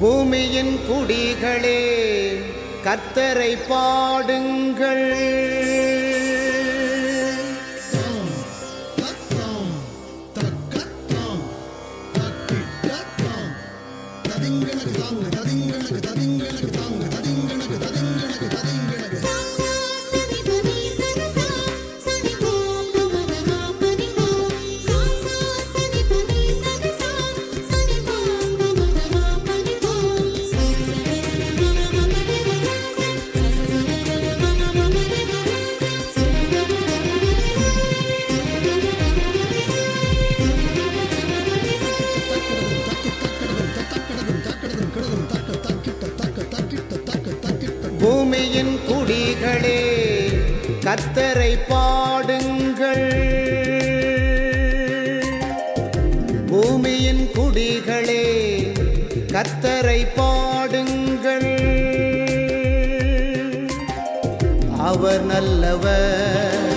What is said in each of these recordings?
பூமியின் குடிகளே, கர்த்தரை பாடுங்கள். பூமியின் குடிகளே, கர்த்தரை பாடுங்கள். பூமியின் குடிகளே, கர்த்தரை பாடுங்கள். அவர் நல்லவர்,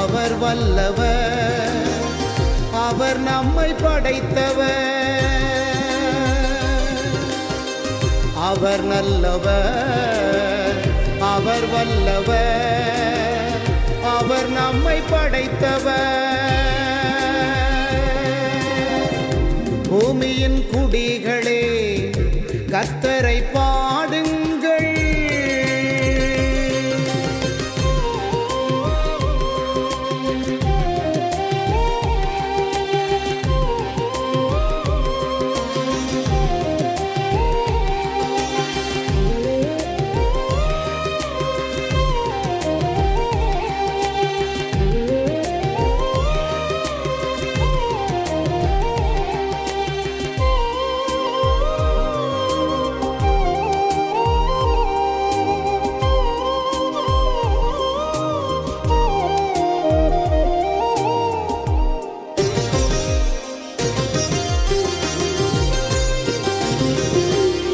அவர் வல்லவர், அவர் நம்மை படைத்தவர். அவர் நல்லவர், அவர் வல்லவர், அவர் நம்மை படைத்தவர். பூமியின் குடிகளே, கர்த்தரை பாடுங்கள்.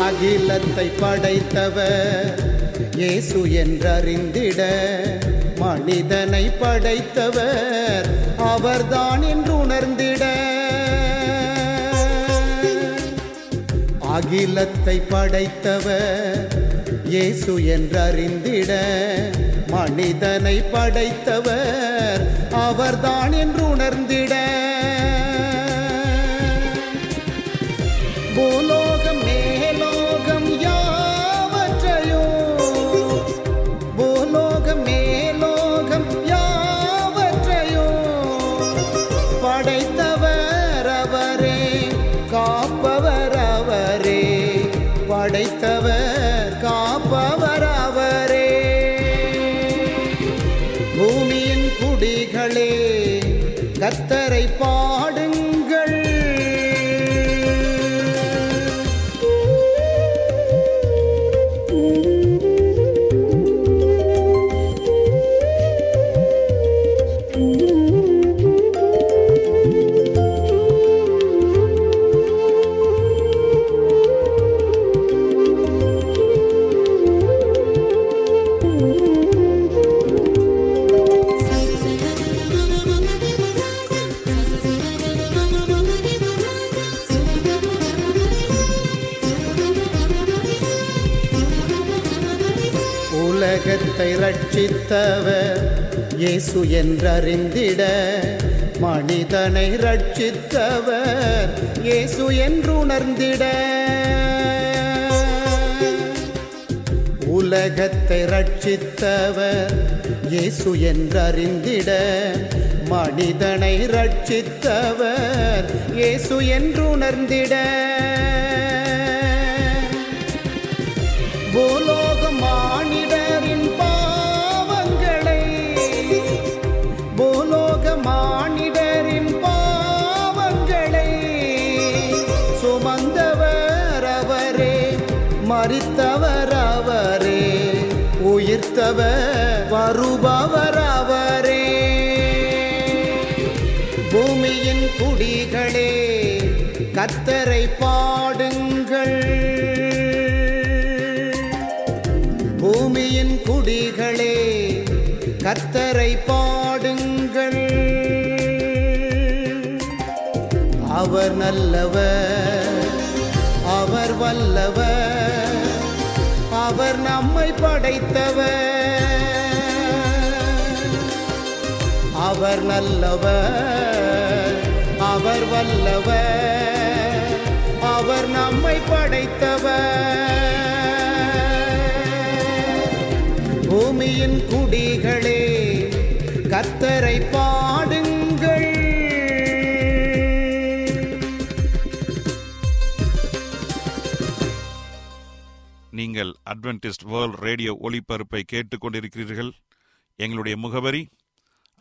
அகிலத்தை படைத்தவர் இயேசு என்றறிந்திட மனிதனை படைத்தவர் அவர்தான் என்று உணர்ந்திட. அகிலத்தை படைத்தவர் இயேசு என்றறிந்திட மனிதனை படைத்தவர் அவர்தான் என்று உணர்ந்திட. படைத்தவர் காப்பவர் அவரே. பூமியின் குடிகளே, கர்த்தரை பாடுங்கள். உலகத்தை ரட்சித்தவர் இயேசு என்றறிந்திட, மனிதனை ரட்சித்தவர் இயேசு என்றுணர்ந்திட. உலகத்தை ரட்சித்தவர் இயேசு என்றறிந்திட, மனிதனை ரட்சித்தவர் இயேசு என்றுணர்ந்திட. பூலோக மானிடரின் பாவங்களை, பூலோக மானிடரின் பாவங்களை சுமந்தவர் அவரே, மரித்தவர் அவரே, உயிர்த்தவர் வருபவர் அவரே. பூமியின் குடிகளே கர்த்தரை பாடுங்கள், பூமியின் குடிகளே கர்த்தரை பாடுங்கள். அவர் நல்லவர், அவர் வல்லவர், அவர் நம்மை படைத்தவர். அவர் நல்லவர், அவர் வல்லவர், அவர் நம்மை படைத்தவர். பூமியின் குடிகளே கர்த்தரை பாடுங்கள். நீங்கள் அட்வென்டிஸ்ட் வேர்ல்ட் ரேடியோ ஒளிபரப்பை கேட்டுக்கொண்டிருக்கிறீர்கள். எங்களுடைய முகவரி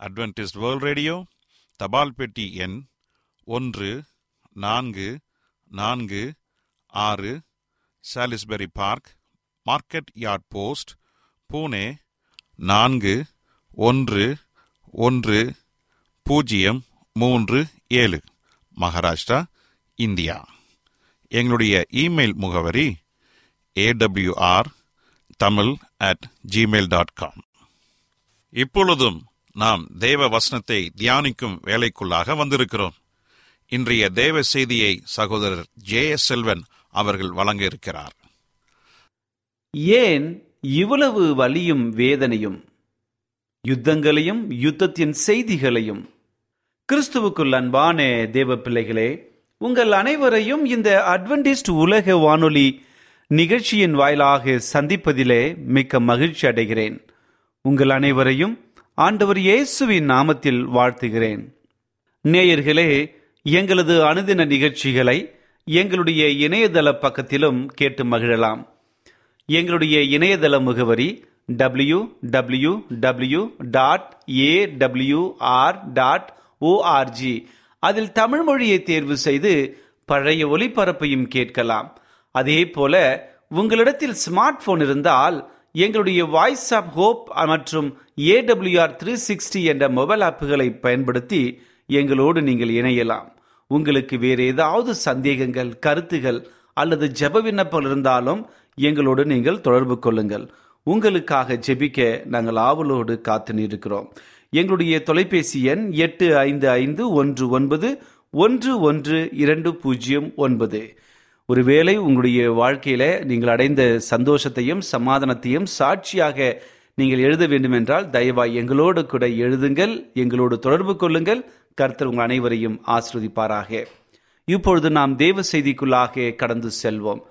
அட்வென்டிஸ்ட் வேர்ல்ட் ரேடியோ, தபால் பெட்டி எண் 1446, Salisbury park, market yard post, Pune 411037, Maharashtra, India. எங்களுடைய இமெயில் முகவரி awr tamil@gmail.com. இப்பொழுதும் நாம் தேவ வசனத்தை தியானிக்கும் வேலைக்குள்ளாக வந்திருக்கிறோம். இன்றைய தேவ செய்தியை சகோதரர் J.S. செல்வன் அவர்கள் வழங்க இருக்கிறார். ஏன் இவ்வளவு வலியும் வேதனையும் யுத்தங்களையும் யுத்தத்தின் செய்திகளையும்? கிறிஸ்துவுக்குள் அன்பான தேவ பிள்ளைகளே, உங்கள் அனைவரையும் இந்த அட்வென்டிஸ்ட் உலக வானொலி நிகழ்ச்சியின் வாயிலாக சந்திப்பதிலே மிக்க மகிழ்ச்சி அடைகிறேன். உங்கள் அனைவரையும் ஆண்டவர் இயேசுவின் நாமத்தில் வாழ்த்துகிறேன். நேயர்களே, எங்களது அனுதின நிகழ்ச்சிகளை எங்களுடைய இணையதள பக்கத்திலும் கேட்டு மகிழலாம். எங்களுடைய இணையதள முகவரி www.awr.org. அதில் தமிழ் மொழியை தேர்வு செய்து பழைய ஒலிபரப்பையும் கேட்கலாம். அதே போல உங்களிடத்தில் ஸ்மார்ட் போன் இருந்தால் எங்களுடைய வாய்ஸ் ஆப் ஹோப் மற்றும் AWR 360 என்ற மொபைல் ஆப்புகளை பயன்படுத்தி எங்களோடு நீங்கள் இணையலாம். உங்களுக்கு வேறு ஏதாவது சந்தேகங்கள், கருத்துகள் அல்லது ஜெப விண்ணப்பம் இருந்தாலும் எங்களோடு நீங்கள் தொடர்பு கொள்ளுங்கள். உங்களுக்காக ஜெபிக்க நாங்கள் ஆவலோடு காத்து நிற்கிறோம். எங்களுடைய தொலைபேசி எண் 8551911209. ஒருவேளை உங்களுடைய வாழ்க்கையில நீங்கள் அடைந்த சந்தோஷத்தையும் சமாதானத்தையும் சாட்சியாக நீங்கள் எழுத வேண்டுமென்றால் தயவாய் எங்களோடு கூட எழுதுங்கள், எங்களோடு தொடர்பு கொள்ளுங்கள். கர்த்தர் உங்கள் அனைவரையும் ஆசீர்வதிப்பாராக. இப்பொழுது நாம் தேவ செய்திக்குள்ளாக கடந்து செல்வோம்.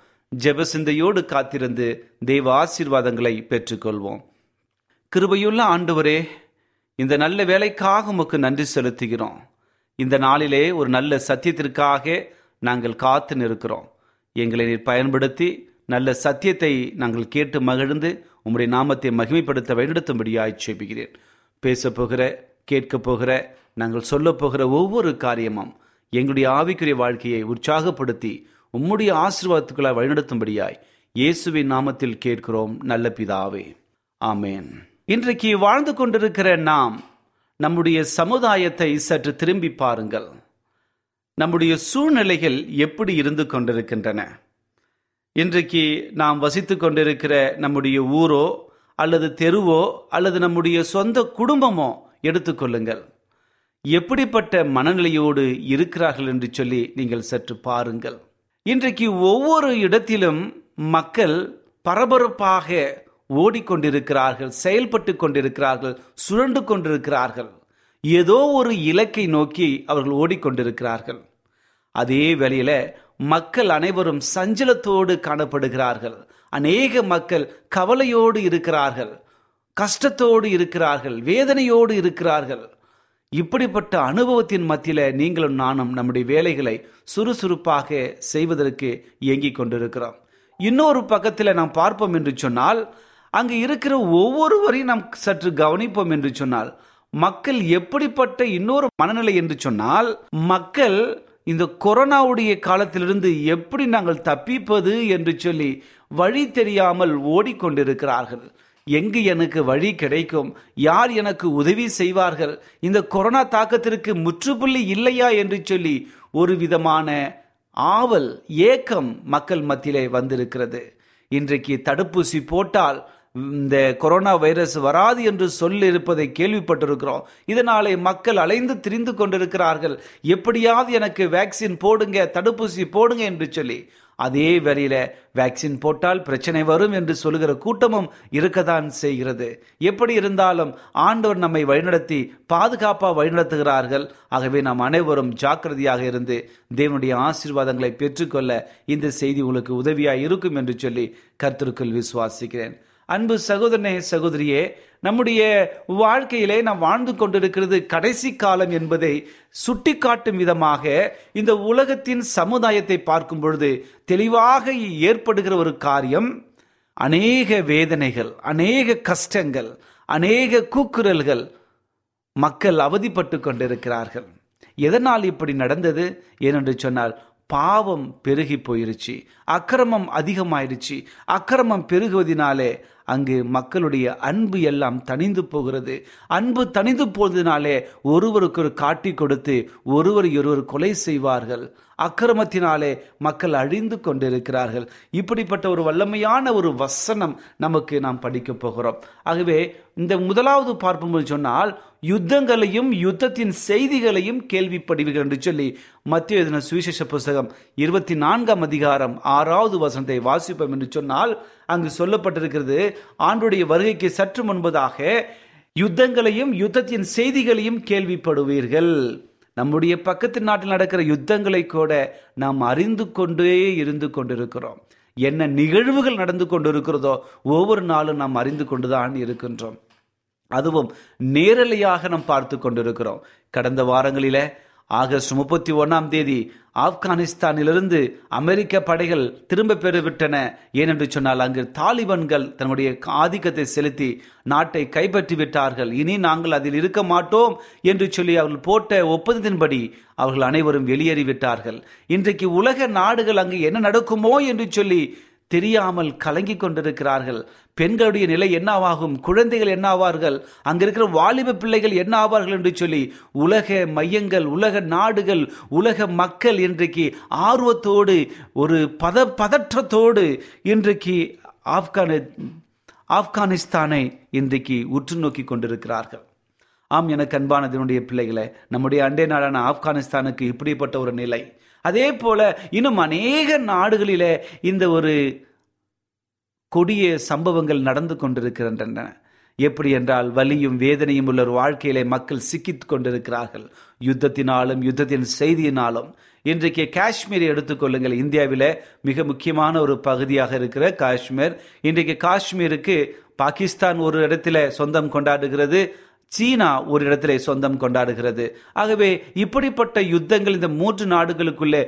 ஜெப சிந்தையோடு காத்திருந்து தேவ ஆசீர்வாதங்களை பெற்றுக்கொள்வோம். கிருபையுள்ள ஆண்டவரே, இந்த நல்ல வேலைக்காக உமக்கு நன்றி செலுத்துகிறோம். இந்த நாளிலே ஒரு நல்ல சத்தியத்திற்காக நாங்கள் காத்து நிற்கிறோம். எங்களை நீர் பயன்படுத்தி நல்ல சத்தியத்தை நாங்கள் கேட்டு மகிழ்ந்து உம்முடைய நாமத்தை மகிமைப்படுத்த வழிநடத்தும்படியாய் ஜெபிக்கிறேன். பேசப்போகிற, கேட்கப் போகிற, நாங்கள் சொல்லப்போகிற ஒவ்வொரு காரியமும் எங்களுடைய ஆவிக்குரிய வாழ்க்கையை உற்சாகப்படுத்தி உம்முடைய ஆசீர்வாதத்துக்குள்ளாய் வழிநடத்தும்படியாய் இயேசுவின் நாமத்தில் கேட்கிறோம் நல்ல பிதாவே, ஆமேன். இன்றைக்கு வாழ்ந்து கொண்டிருக்கிற நாம் நம்முடைய சமுதாயத்தை சற்று திரும்பி பாருங்கள். நம்முடைய சூழ்நிலைகள் எப்படி இருந்து கொண்டிருக்கின்றன? இன்றைக்கு நாம் வசித்து கொண்டிருக்கிற நம்முடைய ஊரோ அல்லது தெருவோ அல்லது நம்முடைய சொந்த குடும்பமோ எடுத்துக்கொள்ளுங்கள். எப்படிப்பட்ட மனநிலையோடு இருக்கிறார்கள் என்று சொல்லி நீங்கள் சற்று பாருங்கள். இன்றைக்கு ஒவ்வொரு இடத்திலும் மக்கள் பரபரப்பாக ஓடிக்கொண்டிருக்கிறார்கள், செயல்பட்டு கொண்டிருக்கிறார்கள், சுழன்று கொண்டிருக்கிறார்கள். ஏதோ ஒரு இலக்கை நோக்கி அவர்கள் ஓடிக்கொண்டிருக்கிறார்கள். அதே வேளையில மக்கள் அனைவரும் சஞ்சலத்தோடு காணப்படுகிறார்கள். அநேக மக்கள் கவலையோடு இருக்கிறார்கள், கஷ்டத்தோடு இருக்கிறார்கள், வேதனையோடு இருக்கிறார்கள். இப்படிப்பட்ட அனுபவத்தின் மத்தியில நீங்களும் நானும் நம்முடைய வேலைகளை சுறுசுறுப்பாக செய்வதற்கு இயங்கிக் கொண்டிருக்கிறோம். இன்னொரு பக்கத்தில் நாம் பார்ப்போம் என்று சொன்னால், அங்கு இருக்கிற ஒவ்வொருவரையும் நாம் சற்று கவனிப்போம் என்று சொன்னால், மக்கள் எப்படிப்பட்ட இன்னொரு மனநிலை என்று சொன்னால், மக்கள் இந்த கொரோனாவுடைய காலத்திலிருந்து எப்படி நாங்கள் தப்பிப்பது என்று சொல்லி வழி தெரியாமல் ஓடிக்கொண்டிருக்கிறார்கள். எங்கு எனக்கு வழி கிடைக்கும், யார் எனக்கு உதவி செய்வார்கள், இந்த கொரோனா தாக்கத்திற்கு முற்றுப்புள்ளி இல்லையா என்று சொல்லி ஒரு விதமான ஆவல், ஏக்கம் மக்கள் மத்தியிலே வந்திருக்கிறது. இன்றைக்கு தடுப்பூசி போட்டால் இந்த கொரோனா வைரஸ் வராது என்று சொல்லியிருப்பதை கேள்விப்பட்டிருக்கிறோம். இதனாலே மக்கள் அலைந்து திரிந்து கொண்டிருக்கிறார்கள். எப்படியாவது எனக்கு வேக்சின் போடுங்க, தடுப்பூசி போடுங்க என்று சொல்லி. அதே வேளையில வேக்சின் போட்டால் பிரச்சனை வரும் என்று சொல்லுகிற கூட்டமும் இருக்கத்தான் செய்கிறது. எப்படி இருந்தாலும் ஆண்டவர் நம்மை வழிநடத்தி பாதுகாப்பாக வழிநடத்துகிறார்கள். ஆகவே நாம் அனைவரும் ஜாக்கிரதையாக இருந்து தேவனுடைய ஆசீர்வாதங்களை பெற்றுக்கொள்ள இந்த செய்தி உங்களுக்கு உதவியாக இருக்கும் என்று சொல்லி கர்த்தருக்குள் விசுவாசிக்கிறேன். அன்பு சகோதரனே, சகோதரியே, நம்முடைய வாழ்க்கையிலே நாம் வாழ்ந்து கொண்டிருக்கிறது கடைசி காலம் என்பதை சுட்டி காட்டும் விதமாக இந்த உலகத்தின் சமுதாயத்தை பார்க்கும் பொழுது தெளிவாக ஏற்படுகிற ஒரு காரியம், அநேக வேதனைகள், அநேக கஷ்டங்கள், அநேக கூக்குரல்கள், மக்கள் அவதிப்பட்டு கொண்டிருக்கிறார்கள். எதனால் இப்படி நடந்தது ஏனென்று சொன்னால், பாவம் பெருகி போயிருச்சு, அக்கிரமம் அதிகமாயிருச்சு. அக்கிரமம் பெருகுவதினாலே அங்கு மக்களுடைய அன்பு எல்லாம் தணிந்து போகிறது. அன்பு தணிந்து போவதினாலே ஒருவருக்கு ஒரு காட்டி கொடுத்து ஒருவர் கொலை செய்வார்கள். அக்கிரமத்தினாலே மக்கள் அழிந்து கொண்டிருக்கிறார்கள். இப்படிப்பட்ட ஒரு வல்லமையான ஒரு வசனம் நமக்கு நாம் படிக்க போகிறோம். ஆகவே இந்த முதலாவது பார்ப்போம் சொன்னால், யுத்தங்களையும் யுத்தத்தின் செய்திகளையும் கேள்விப்படுவீர்கள் என்று சொல்லி மத்திய எழுதின சுவிசேஷ புஸ்தகம் 24ஆம் அதிகாரம் 6வது வசனத்தை வாசிப்போம் என்று சொன்னால், அங்கு சொல்லப்பட்டிருக்கிறது, ஆண்டுடைய வருகைக்கு சற்று முன்பதாக யுத்தங்களையும் யுத்தத்தின் செய்திகளையும் கேள்விப்படுவீர்கள். நம்முடைய பக்கத்து நாட்டில் நடக்கிற யுத்தங்களை கூட நாம் அறிந்து கொண்டே இருந்து கொண்டிருக்கிறோம். என்ன நிகழ்வுகள் நடந்து கொண்டிருக்கிறதோ ஒவ்வொரு நாளும் நாம் அறிந்து கொண்டுதான் இருக்கின்றோம். அதுவும் நேரலையாக நாம் பார்த்து கொண்டிருக்கிறோம். கடந்த வாரங்களில ஆகஸ்ட் 31ஆம் தேதி ஆப்கானிஸ்தானிலிருந்து அமெரிக்க படைகள் திரும்ப பெறப்பட்டன. ஏனென்று சொன்னால், அங்கு தாலிபான்கள் தன்னுடைய ஆதிக்கத்தை செலுத்தி நாட்டை கைப்பற்றி விட்டார்கள். இனி நாங்கள் அதில் இருக்க மாட்டோம் என்று சொல்லி அவர்கள் போட்ட ஒப்பந்தத்தின்படி அவர்கள் அனைவரும் வெளியேறிவிட்டார்கள். இன்றைக்கு உலக நாடுகள் அங்கு என்ன நடக்குமோ என்று சொல்லி தெரியாமல் கலங்கி கொண்டிருக்கிறார்கள். பெண்களுடைய நிலை என்னவாகும், குழந்தைகள் என்னாவார்கள், அங்கிருக்கிற வாலிப பிள்ளைகள் என்ன ஆவார்கள் என்று சொல்லி உலக மையங்கள், உலக நாடுகள், உலக மக்கள் இன்றைக்கு ஆர்வத்தோடு, ஒரு பதற்றத்தோடு இன்றைக்கு ஆப்கானிஸ்தானை இன்றைக்கு உற்று நோக்கி கொண்டிருக்கிறார்கள். ஆம், எனக்கு அன்பானதனுடைய பிள்ளைகளை, நம்முடைய அண்டை நாடான ஆப்கானிஸ்தானுக்கு இப்படிப்பட்ட ஒரு நிலை. அதே போல இன்னும் அநேக நாடுகளிலே இந்த ஒரு கொடிய சம்பவங்கள் நடந்து கொண்டிருக்கின்றன. எப்படி என்றால், வலியும் வேதனையும் உள்ள ஒரு வாழ்க்கையிலே மக்கள் சிக்கித் கொண்டிருக்கிறார்கள், யுத்தத்தினாலும் யுத்தத்தின் செய்தியினாலும். இன்றைக்கு காஷ்மீரை எடுத்துக்கொள்ளுங்கள். இந்தியாவில் மிக முக்கியமான ஒரு பகுதியாக இருக்கிற காஷ்மீர். இன்றைக்கு காஷ்மீருக்கு பாகிஸ்தான் ஒரு இடத்துல சொந்தம் கொண்டாடுகிறது, சீனா ஒரு இடத்திலே சொந்தம் கொண்டாடுகிறது. ஆகவே இப்படிப்பட்ட யுத்தங்கள் இந்த 3 நாடுகளுக்குள்ளே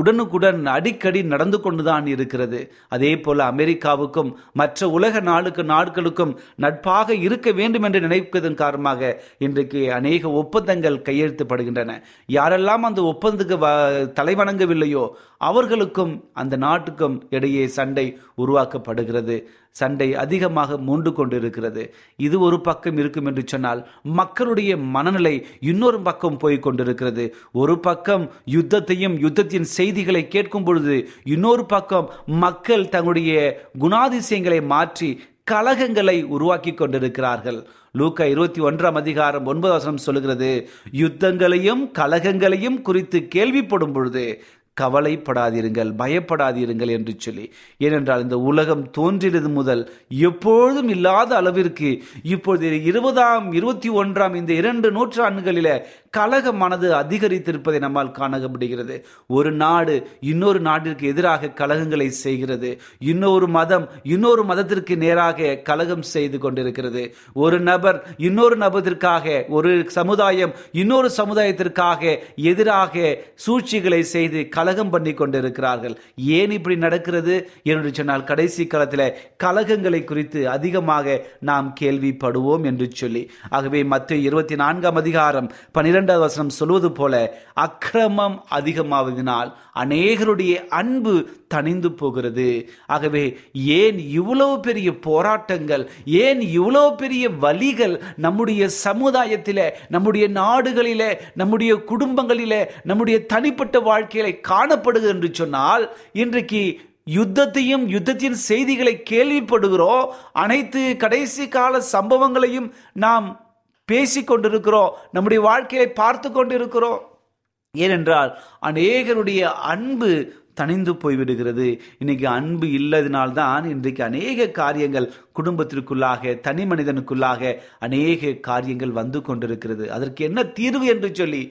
உடனுக்குடன் அடிக்கடி நடந்து கொண்டுதான் இருக்கிறது. அதே போல அமெரிக்காவுக்கும் மற்ற உலக நாடுகளுக்கும் நட்பாக இருக்க வேண்டும் என்று நினைப்பதன் காரணமாக இன்றைக்கு அநேக ஒப்பந்தங்கள் கையெழுத்தப்படுகின்றன. யாரெல்லாம் அந்த ஒப்பந்தத்துக்கு தலைவணங்கவில்லையோ அவர்களுக்கும் அந்த நாட்டுக்கும் இடையே சண்டை உருவாக்கப்படுகிறது. சண்டை அதிகமாக மூண்டு கொண்டிருக்கிறது. இது ஒரு பக்கம் இருக்கும் என்று சொன்னால், மக்களுடைய மனநிலை இன்னொரு பக்கம் போய் கொண்டிருக்கிறது. ஒரு பக்கம் யுத்தத்தையும் யுத்தத்தின் செய்திகளை கேட்கும் பொழுது, இன்னொரு பக்கம் மக்கள் தங்களுடைய குணாதிசயங்களை மாற்றி கலகங்களை உருவாக்கி கொண்டிருக்கிறார்கள். லூக்கா 21ஆம் அதிகாரம் 9வது வசனம் சொல்கிறது, யுத்தங்களையும் கலகங்களையும் குறித்து கேள்விப்படும் பொழுது கவலைப்படாதிருங்கள், பயப்படாதிருங்கள் என்று சொல்லி. ஏனென்றால் இந்த உலகம் தோன்றியது முதல் எப்பொழுதும் இல்லாத அளவிற்கு இப்பொழுது 20ஆம் 21ஆம் இந்த 2 நூற்றாண்டுகளில் கலகமானது அதிகரித்திருப்பதை நம்மால் காணப்படுகிறது. ஒரு நாடு இன்னொரு நாட்டிற்கு எதிராக கலகங்களை செய்கிறது, இன்னொரு மதம் இன்னொரு மதத்திற்கு நேராக கலகம் செய்து கொண்டிருக்கிறது, ஒரு நபர் இன்னொரு நபத்திற்காக, ஒரு சமுதாயம் இன்னொரு சமுதாயத்திற்காக எதிராக சூழ்ச்சிகளை செய்து கலகம் பண்ணி கொண்டிருக்கிறார்கள். ஏன் இப்படி நடக்கிறது என்று சொன்னால், கடைசி காலத்தில் கலகங்களை குறித்து அதிகமாக நாம் கேள்விப்படுவோம் என்று சொல்லி. ஆகவே மத்தேயு 24ஆம் அதிகாரம் 12வது வசனம் சொல்வது போல, அக்கிரமம் அதிகமாவதினால் அநேகருடைய அன்பு தணிந்து போகிறது. ஆகவே ஏன் இவ்வளவு பெரிய போராட்டங்கள், ஏன் இவ்வளவு பெரிய வலிகள் நம்முடைய சமுதாயத்தில், நம்முடைய நாடுகளிலே, நம்முடைய குடும்பங்களிலே, நம்முடைய தனிப்பட்ட வாழ்க்கையில காணப்படுகிறது என்று சொன்னால், இன்றைக்கு யுத்தத்தையும் யுத்தத்தின் செய்திகளை கேள்விப்படுகிறோம், அனைத்து கடைசி கால சம்பவங்களையும் நாம் பேசிக்கொண்டிருக்கிறோம், நம்முடைய வாழ்க்கையை பார்த்து கொண்டிருக்கிறோம். ஏனென்றால் அநேகருடைய அன்பு தணிந்து போய்விடுகிறது. இன்னைக்கு அன்பு இல்லாதனால்தான் இன்றைக்கு அநேக காரியங்கள் குடும்பத்திற்குள்ளாக, தனி மனிதனுக்குள்ளாக அநேக காரியங்கள் வந்து கொண்டிருக்கிறது. அதற்கு என்ன தீர்வு என்று சொல்லி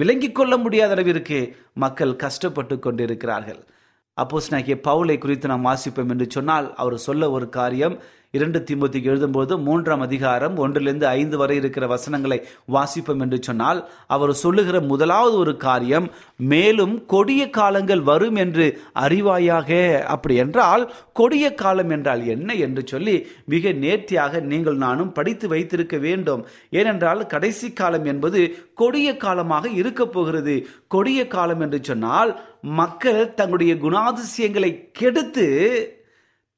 விளங்கிக் கொள்ள முடியாத அளவிற்கு மக்கள் கஷ்டப்பட்டு கொண்டிருக்கிறார்கள். அப்போஸ்தலனாகிய பவுலை குறித்து நாம் வாசிப்போம் என்று சொன்னால், அவர் சொல்ல ஒரு காரியம், 2 தீமோத்தேயுக்கு எழுதும்போது 3ஆம் அதிகாரம் 1லிருந்து 5 வரை இருக்கிற வசனங்களை வாசிப்போம் என்று சொன்னால், அவர் சொல்லுகிற முதலாவது ஒரு காரியம், மேலும் கொடிய காலங்கள் வரும் என்று அறிவாயாக. அப்படி என்றால் கொடிய காலம் என்றால் என்ன என்று சொல்லி மிக நேர்த்தியாக நீங்கள் நானும் படித்து வைத்திருக்க வேண்டும். ஏனென்றால் கடைசி காலம் என்பது கொடிய காலமாக இருக்க போகிறது. கொடிய காலம் என்று சொன்னால் மக்கள் தங்களுடைய குணாதிசயங்களை கெடுத்து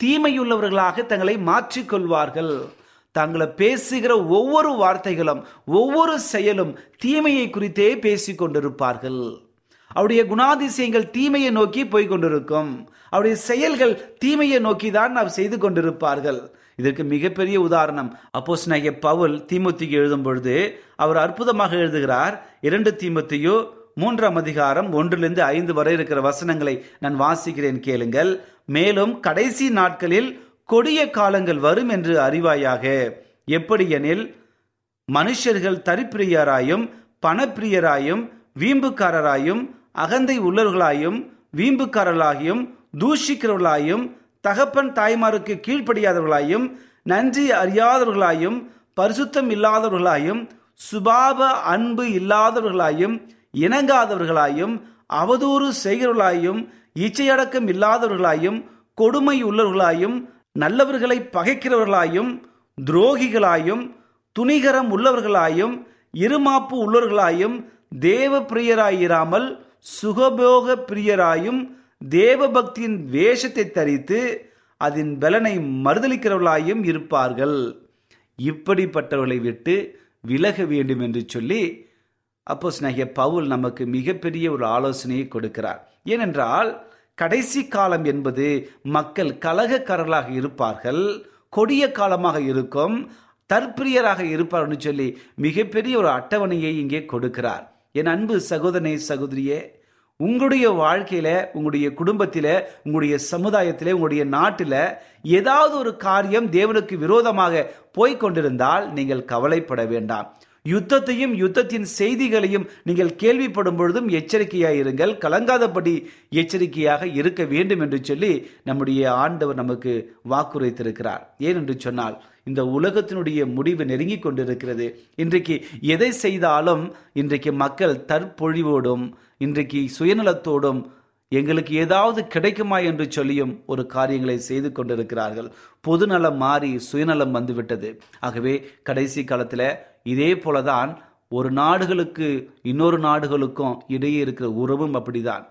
தீமையுள்ளவர்களாக தங்களை மாற்றிக்கொள்வார்கள். தாங்களை பேசுகிற ஒவ்வொரு வார்த்தைகளும் ஒவ்வொரு செயலும் தீமையை குறித்தே பேசிக்கொண்டிருப்பார்கள். அவருடைய குணாதிசயங்கள் தீமையை நோக்கி போய் கொண்டிருக்கும், அவருடைய செயல்கள் தீமையை நோக்கி தான் அவர் செய்து கொண்டிருப்பார்கள். இதற்கு மிகப்பெரிய உதாரணம் அப்போஸ்தலனாகிய பவுல் தீமோத்தேயுக்கு எழுதும் பொழுது அவர் அற்புதமாக எழுதுகிறார். 2 தீமோத்தேயு 3ஆம் அதிகாரம் 1லிருந்து 5 வரை இருக்கிற வசனங்களை நான் வாசிக்கிறேன், கேளுங்கள். மேலும் கடைசி நாட்களில் கொடிய காலங்கள் வரும் என்று அறிவாயாக. எப்படியெனில், மனுஷர்கள் தரிப்பிரியராயும் பணப்பிரியராயும் வீம்புக்காரராயும் அகந்தை உள்ளவர்களாயும் வீம்புக்காரர்களாகியும் தூஷிக்கிறவர்களாயும் தகப்பன் தாய்மாருக்கு கீழ்ப்படியாதவர்களாயும் நன்றி அறியாதவர்களாயும் பரிசுத்தம் இல்லாதவர்களாயும் சுபாவ அன்பு இல்லாதவர்களாயும் இணங்காதவர்களாயும் அவதூறு செய்கிறவர்களாயும் இச்சையடக்கம் இல்லாதவர்களாயும் கொடுமை உள்ளவர்களாயும் நல்லவர்களை பகைக்கிறவர்களாயும் துரோகிகளாயும் துணிகரம் உள்ளவர்களாயும் இருமாப்பு உள்ளவர்களாயும் தேவ பிரியராயிராமல் சுகபோக பிரியராயும் தேவபக்தியின் வேஷத்தை தரித்து அதன் பலனை மறுதளிக்கிறவர்களாயும் இருப்பார்கள். இப்படிப்பட்டவர்களை விட்டு விலக வேண்டும் என்று சொல்லி அப்போஸ்தலனாகிய பவுல் நமக்கு மிகப்பெரிய ஒரு ஆலோசனையை கொடுக்கிறார். ஏனென்றால் கடைசி காலம் என்பது மக்கள் கலகக்காரர்களாக இருப்பார்கள், கொடிய காலமாக இருக்கும், தற்பிரியராக இருப்பார்னு சொல்லி மிகப்பெரிய ஒரு அட்டவணையை இங்கே கொடுக்கிறார். என் அன்பு சகோதரனே, சகோதரியே, உங்களுடைய வாழ்க்கையில, உங்களுடைய குடும்பத்தில, உங்களுடைய சமுதாயத்தில, உங்களுடைய நாட்டில ஏதாவது ஒரு காரியம் தேவனுக்கு விரோதமாக போய்கொண்டிருந்தால் நீங்கள் கவலைப்பட வேண்டாம். யுத்தத்தையும் யுத்தத்தின் செய்திகளையும் நீங்கள் கேள்விப்படும் பொழுதும் எச்சரிக்கையாக இருங்கள், கலங்காதபடி எச்சரிக்கையாக இருக்க வேண்டும் என்று சொல்லி நம்முடைய ஆண்டவர் நமக்கு வாக்குறுதித்திருக்கிறார். ஏனென்று சொன்னால், இந்த உலகத்தினுடைய முடிவு நெருங்கி கொண்டிருக்கிறது. இன்றைக்கு எதை செய்தாலும் இன்றைக்கு மக்கள் தற்பொழிவோடும், இன்றைக்கு சுயநலத்தோடும், எங்களுக்கு ஏதாவது கிடைக்குமா என்று சொல்லியும் ஒரு காரியங்களை செய்து கொண்டிருக்கிறார்கள். பொதுநலம் மாறி சுயநலம் வந்துவிட்டது. ஆகவே கடைசி காலத்தில் இதே போலதான் ஒரு நாடுகளுக்கு இன்னொரு நாடுகளுக்கும் இடையே இருக்கிற உறவும் அப்படிதான்.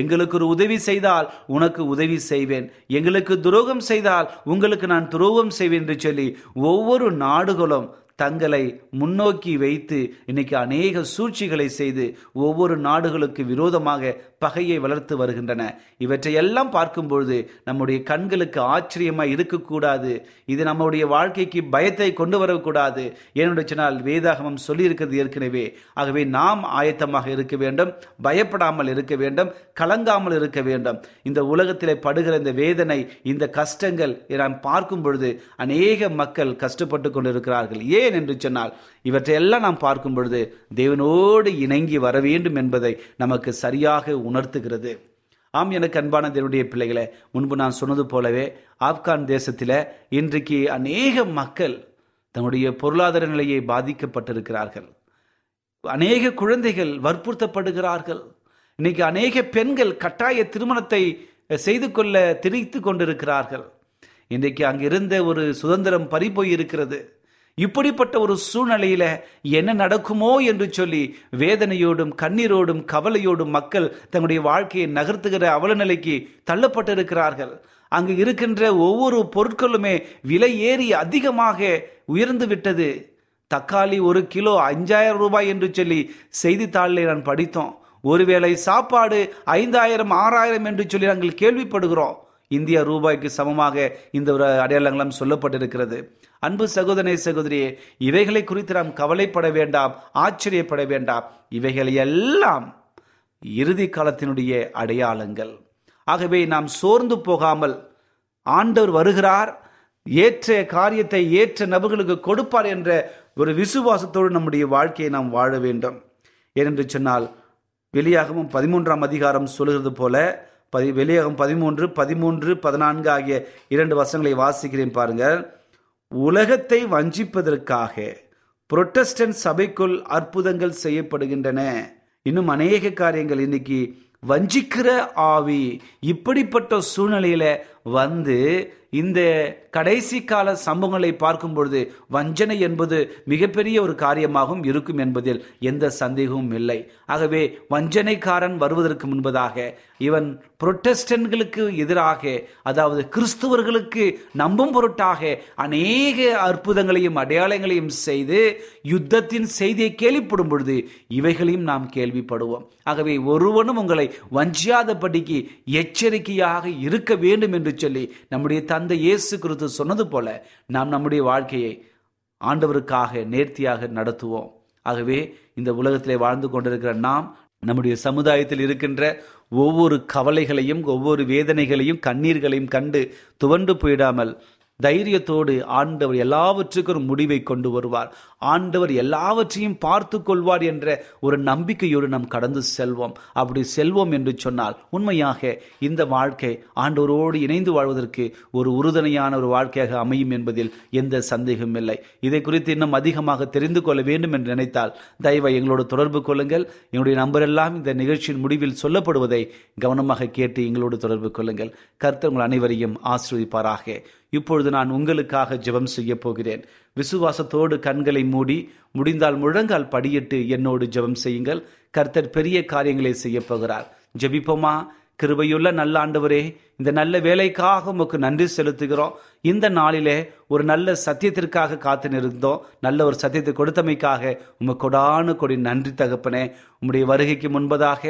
எங்களுக்கு ஒரு உதவி செய்தால் உனக்கு உதவி செய்வேன், எங்களுக்கு துரோகம் செய்தால் உங்களுக்கு நான் துரோகம் செய்வேன் என்று சொல்லி ஒவ்வொரு நாடுகளும் தங்களை முன்னோக்கி வைத்து இன்னைக்கு அநேக சூழ்ச்சிகளை செய்து ஒவ்வொரு நாடுகளுக்கு விரோதமாக பகையை வளர்த்து வருகின்றன. இவற்றையெல்லாம் பார்க்கும்பொழுது நம்முடைய கண்களுக்கு ஆச்சரியமாக இருக்கக்கூடாது. இது நம்முடைய வாழ்க்கைக்கு பயத்தை கொண்டு வரக்கூடாது. ஏனென்று சொன்னால் வேதாகமம் சொல்லியிருக்கிறது ஏற்கனவே. ஆகவே நாம் ஆயத்தமாக இருக்க வேண்டும், பயப்படாமல் இருக்க வேண்டும், கலங்காமல் இருக்க வேண்டும். இந்த உலகத்திலே படுகிற இந்த வேதனை, இந்த கஷ்டங்கள் நாம் பார்க்கும் பொழுது அநேக மக்கள் கஷ்டப்பட்டு கொண்டிருக்கிறார்கள். ஏன் என்று சொன்னால் இவற்றையெல்லாம் நாம் பார்க்கும் பொழுது தேவனோடு இணங்கி வர வேண்டும் என்பதை நமக்கு சரியாக உணர்த்துகிறது. ஆம், எனக்கு அன்பான தேவனுடைய பிள்ளைகளை, முன்பு நான் சொன்னது போலவே ஆப்கான் தேசத்தில் இன்றைக்கு அநேக மக்கள் தன்னுடைய பொருளாதார நிலையை பாதிக்கப்பட்டிருக்கிறார்கள். அநேக குழந்தைகள் வற்புறுத்தப்படுகிறார்கள். இன்னைக்கு அநேக பெண்கள் கட்டாய திருமணத்தை செய்து கொள்ள திணித்து கொண்டிருக்கிறார்கள். இன்றைக்கு அங்கிருந்த ஒரு சுதந்திரம் பறிபோய் இருக்கிறது. இப்படிப்பட்ட ஒரு சூழ்நிலையில என்ன நடக்குமோ என்று சொல்லி வேதனையோடும் கண்ணீரோடும் கவலையோடும் மக்கள் தங்களுடைய வாழ்க்கையை நகர்த்துகிற அவல நிலைக்கு தள்ளப்பட்டிருக்கிறார்கள். அங்கு இருக்கின்ற ஒவ்வொரு பொருட்களுமே விலை ஏறி அதிகமாக உயர்ந்து விட்டது. தக்காளி ஒரு கிலோ 5,000 ரூபாய் என்று சொல்லி செய்தித்தாளில் நான் படித்தோம். ஒருவேளை சாப்பாடு 5,000 6,000 என்று சொல்லி நாங்கள் கேள்விப்படுகிறோம். இந்திய ரூபாய்க்கு சமமாக இந்த ஒரு அடையாளங்களும் சொல்லப்பட்டிருக்கிறது. அன்பு சகோதரனே, சகோதரியே, இவைகளை குறித்து நாம் கவலைப்பட வேண்டாம், ஆச்சரியப்பட வேண்டாம். இவைகள் எல்லாம் இறுதி காலத்தினுடைய அடையாளங்கள். ஆகவே நாம் சோர்ந்து போகாமல், ஆண்டவர் வருகிறார், ஏற்ற காரியத்தை ஏற்ற நபர்களுக்கு கொடுப்பார் என்ற ஒரு விசுவாசத்தோடு நம்முடைய வாழ்க்கையை நாம் வாழ வேண்டும். ஏனென்று சொன்னால் வெளியாகமும் 13ஆம் அதிகாரம் சொல்கிறது போல, வெளியாகம் 13, 13, 14 ஆகிய 2 வசனங்களை வாசிக்கிறேன் பாருங்கள். உலகத்தை வஞ்சிப்பதற்காக புரொட்டஸ்டன்ட் சபைக்குள் அற்புதங்கள் செய்யப்படுகின்றன. இன்னும் அநேக காரியங்கள். இன்னைக்கு வஞ்சிக்கிற ஆவி இப்படிப்பட்ட சூழ்நிலையில வந்து இந்த கடைசி கால சம்பவங்களை பார்க்கும் பொழுது வஞ்சனை என்பது மிகப்பெரிய ஒரு காரியமாகவும் இருக்கும் என்பதில் எந்த சந்தேகமும் இல்லை. ஆகவே வஞ்சனைக்காரன் வருவதற்கு முன்பதாக இவன் புரொட்டஸ்டன்ட்களுக்கு எதிராக, அதாவது கிறிஸ்துவர்களுக்கு நம்பும் பொருட்டாக அநேக அற்புதங்களையும் அடையாளங்களையும் செய்து யுத்தத்தின் செய்தியை கேள்விப்படும் பொழுது இவைகளையும் நாம் கேள்விப்படுவோம். ஆகவே ஒருவனும் உங்களை வஞ்சியாதபடிக்கு எச்சரிக்கையாக இருக்க வேண்டும் என்று சொல்லி நம்முடைய தந்தை இயேசு கிறிஸ்து சொன்னது போல நாம் நம்முடைய வாழ்க்கையை ஆண்டவருக்காக நேர்த்தியாக நடத்துவோம். ஆகவே இந்த உலகத்திலே வாழ்ந்து கொண்டிருக்கிற நாம் நம்முடைய சமுதாயத்தில் இருக்கின்ற ஒவ்வொரு கவலைகளையும் ஒவ்வொரு வேதனைகளையும் கண்ணீர்களையும் கண்டு துவண்டு போயிடாமல் தைரியத்தோடு ஆண்டவர் எல்லாவற்றுக்கும் ஒரு முடிவை கொண்டு வருவார், ஆண்டவர் எல்லாவற்றையும் பார்த்து கொள்வார் என்ற ஒரு நம்பிக்கையோடு நாம் கடந்து செல்வோம். அப்படி செல்வோம் என்று சொன்னால் உண்மையாக இந்த வாழ்க்கை ஆண்டவரோடு இணைந்து வாழ்வதற்கு ஒரு உறுதுணையான ஒரு வாழ்க்கையாக அமையும் என்பதில் எந்த சந்தேகமும் இல்லை. இதை குறித்து இன்னும் அதிகமாக தெரிந்து கொள்ள வேண்டும் என்று நினைத்தால் தயவாய் எங்களோடு தொடர்பு கொள்ளுங்கள். எங்களுடைய நம்பரெல்லாம் இந்த நிகழ்ச்சியின் முடிவில் சொல்லப்படுவதை கவனமாக கேட்டு எங்களோடு தொடர்பு கொள்ளுங்கள். கர்த்தர் உங்கள் அனைவரையும் ஆசீர்வதிப்பாராக. இப்பொழுது நான் உங்களுக்காக ஜெபம் செய்ய போகிறேன். விசுவாசத்தோடு கண்களை மூடி, முடிந்தால் முழங்கால் படியிட்டு என்னோடு ஜெபம் செய்யுங்கள். கர்த்தர் பெரிய காரியங்களை செய்ய போகிறார். ஜெபிப்போமா? கிருபையுள்ள நல்ல ஆண்டவரே, இந்த நல்ல வேலைக்காக உமக்கு நன்றி செலுத்துகிறோம். இந்த நாளிலே ஒரு நல்ல சத்தியத்திற்காக காத்து நின்றோம். நல்ல ஒரு சத்தியத்தை கொடுத்தமைக்காக உமக்கு கொடான கொடி நன்றி தகப்பனே. உம்முடைய வருகைக்கு முன்பதாக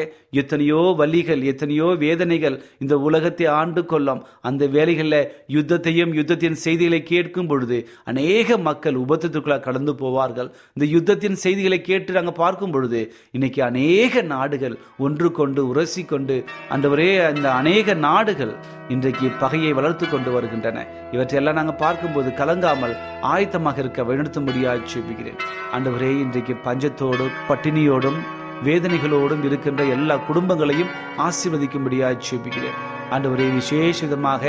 எத்தனையோ வலிகள், எத்தனையோ வேதனைகள் இந்த உலகத்தை ஆண்டு கொள்ளும். அந்த வேலைகளில் யுத்தத்தையும் யுத்தத்தின் செய்திகளை கேட்கும் பொழுது அநேக மக்கள் உபத்திரத்துக்குள்ளாக கடந்து போவார்கள். இந்த யுத்தத்தின் செய்திகளை கேட்டு நாங்கள் பார்க்கும் பொழுது இன்னைக்கு அநேக நாடுகள் ஒன்று கொண்டு உரசி கொண்டு அந்தவரே அந்த அநேக நாடுகள் இன்றைக்கு பகையை வளர்த்து கொண்டு வருகின்றன. இவற்றையெல்லாம் நாங்கள் பார்க்கும்போது கலங்காமல் ஆயத்தமாக இருக்க வழிநடத்தும்படியாக ஜெபிக்கிறேன். ஆண்டவரே, இன்றைக்கு பஞ்சத்தோடும் பட்டினியோடும் வேதனைகளோடும் இருக்கின்ற எல்லா குடும்பங்களையும் ஆசீர்வதிக்கும்படியாக ஜெபிக்கிறேன். ஆண்டவரே, விசேஷ விதமாக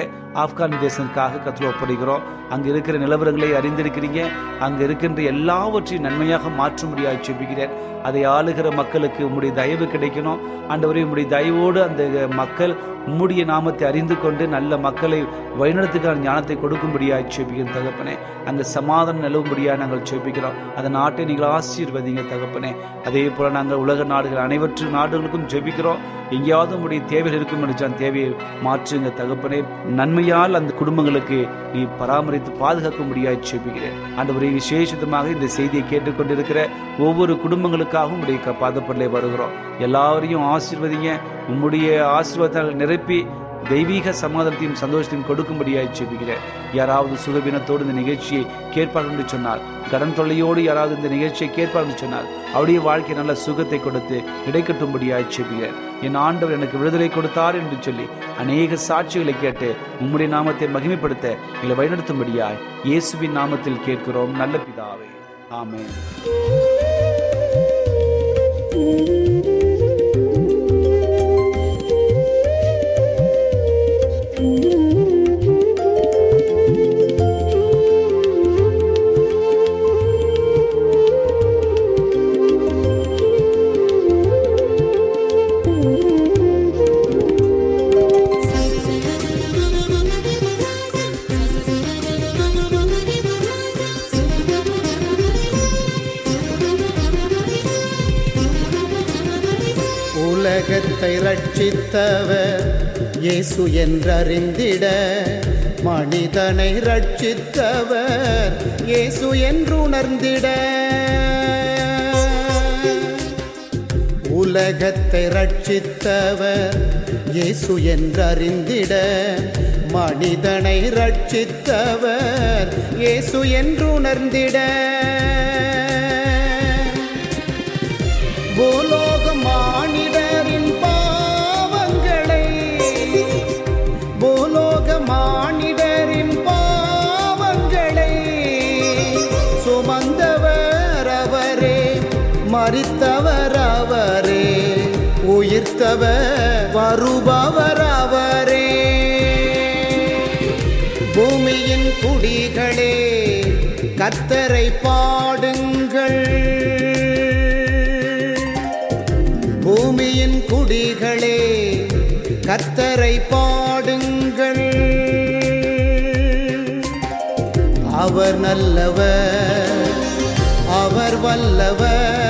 ஆப்கான் தேசத்துக்காக கர்த்தர் ஒப்படைக்கிறோம். அங்கு இருக்கிற நிலவரங்களை அறிந்திருக்கிறீங்க. அங்கு இருக்கின்ற எல்லாவற்றையும் நன்மையாக மாற்றும்படியாக ஜெபிக்கிறேன். அதை ஆளுகிற மக்களுக்கு உம்முடைய தயவு கிடைக்கணும். ஆண்டவரே, உம்முடைய தயவோடு அந்த மக்கள் உம்முடைய நாமத்தை அறிந்து கொண்டு நல்ல மக்களை வழிநடத்துக்கான ஞானத்தை கொடுக்கும்படியாக ஜெபிக்கிறேன் தகப்பனே. அங்கே சமாதானம் நிலவும்படியாக நாங்கள் ஜெபிக்கிறோம். அந்த நாட்டை நீங்கள் ஆசீர்வதிங்க தகப்பனே. அதே போல் நாங்கள் உலக நாடுகள் அனைவற்று நாடுகளுக்கும் ஜெபிக்கிறோம். எங்கேயாவது உம்முடைய தேவைகள் இருக்கும் என்று தேவையை மாற்றுங்க தகப்பனே. நன்மையால் அந்த குடும்பங்களுக்கு நீ பராமரித்து பாதுகாக்க முடியாது செபிக்கிறேன் ஆண்டவரே. விசேஷமாக இந்த செய்தியை கேட்டுக்கொண்டிருக்கிற ஒவ்வொரு குடும்பங்களுக்காகவும் உடைய பாதப்படலை வருகிறோம். எல்லாரையும் ஆசீர்வதிங்க, உம்முடைய ஆசீர்வாதங்களை நிரப்பி தெய்வீக சமாதானத்தையும் சந்தோஷத்தையும் கொடுக்கும்படியாக ஜெபிக்கிறேன். யாராவது சுகவீனத்தோடு இந்த நிகழ்ச்சியை கேட்பார்கள் என்று சொன்னால், கடன் தொல்லையோடு யாராவது இந்த நிகழ்ச்சியை கேட்பார்கள் என்று சொன்னால், அவருடைய வாழ்க்கை நல்ல சுகத்தை கொடுத்து இடைக்கட்டும்படியாக ஜெபிக்கிறேன். என் ஆண்டவர் எனக்கு விடுதலை கொடுத்தார் என்று சொல்லி அநேக சாட்சிகளை கேட்டு உம்முடைய நாமத்தை மகிமைப்படுத்த எங்களை வழிநடத்தும்படியாய் இயேசுவின் நாமத்தில் கேட்கிறோம் நல்ல பிதாவே, ஆமென். உலகத்தை ரட்சித்தவர் இயேசு என்றறிந்திட, மனிதனை ரட்சித்தவர் இயேசு என்றுணர்ந்திட. உலகத்தை ரட்சித்தவர் இயேசு என்றறிந்திட, மனிதனை ரட்சித்தவர் இயேசு என்றுணர்ந்திட. மரித்தவர் அவரே, உயிர்த்தவர் வருபவர் அவரே. பூமியின் குடிகளே கர்த்தரை பாடுங்கள், பூமியின் குடிகளே கர்த்தரை பாடுங்கள். அவர் நல்லவர், அவர் வல்லவர்,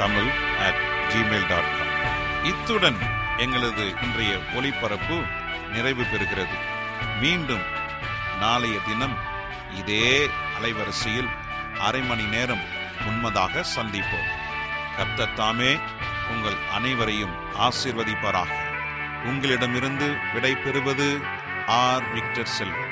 tamil@gmail.com. இத்துடன் எங்களது இன்றைய ஒலிபரப்பு நிறைவு பெறுகிறது. மீண்டும் நாளைய தினம் இதே அலைவரிசையில் அரை மணி நேரம் முன்னதாக சந்திப்போம். கர்த்தர் தாமே உங்கள் அனைவரையும் ஆசீர்வதிப்பாராக. உங்களிடமிருந்து விடை பெறுவது ஆர். விக்டர் செல்வம்.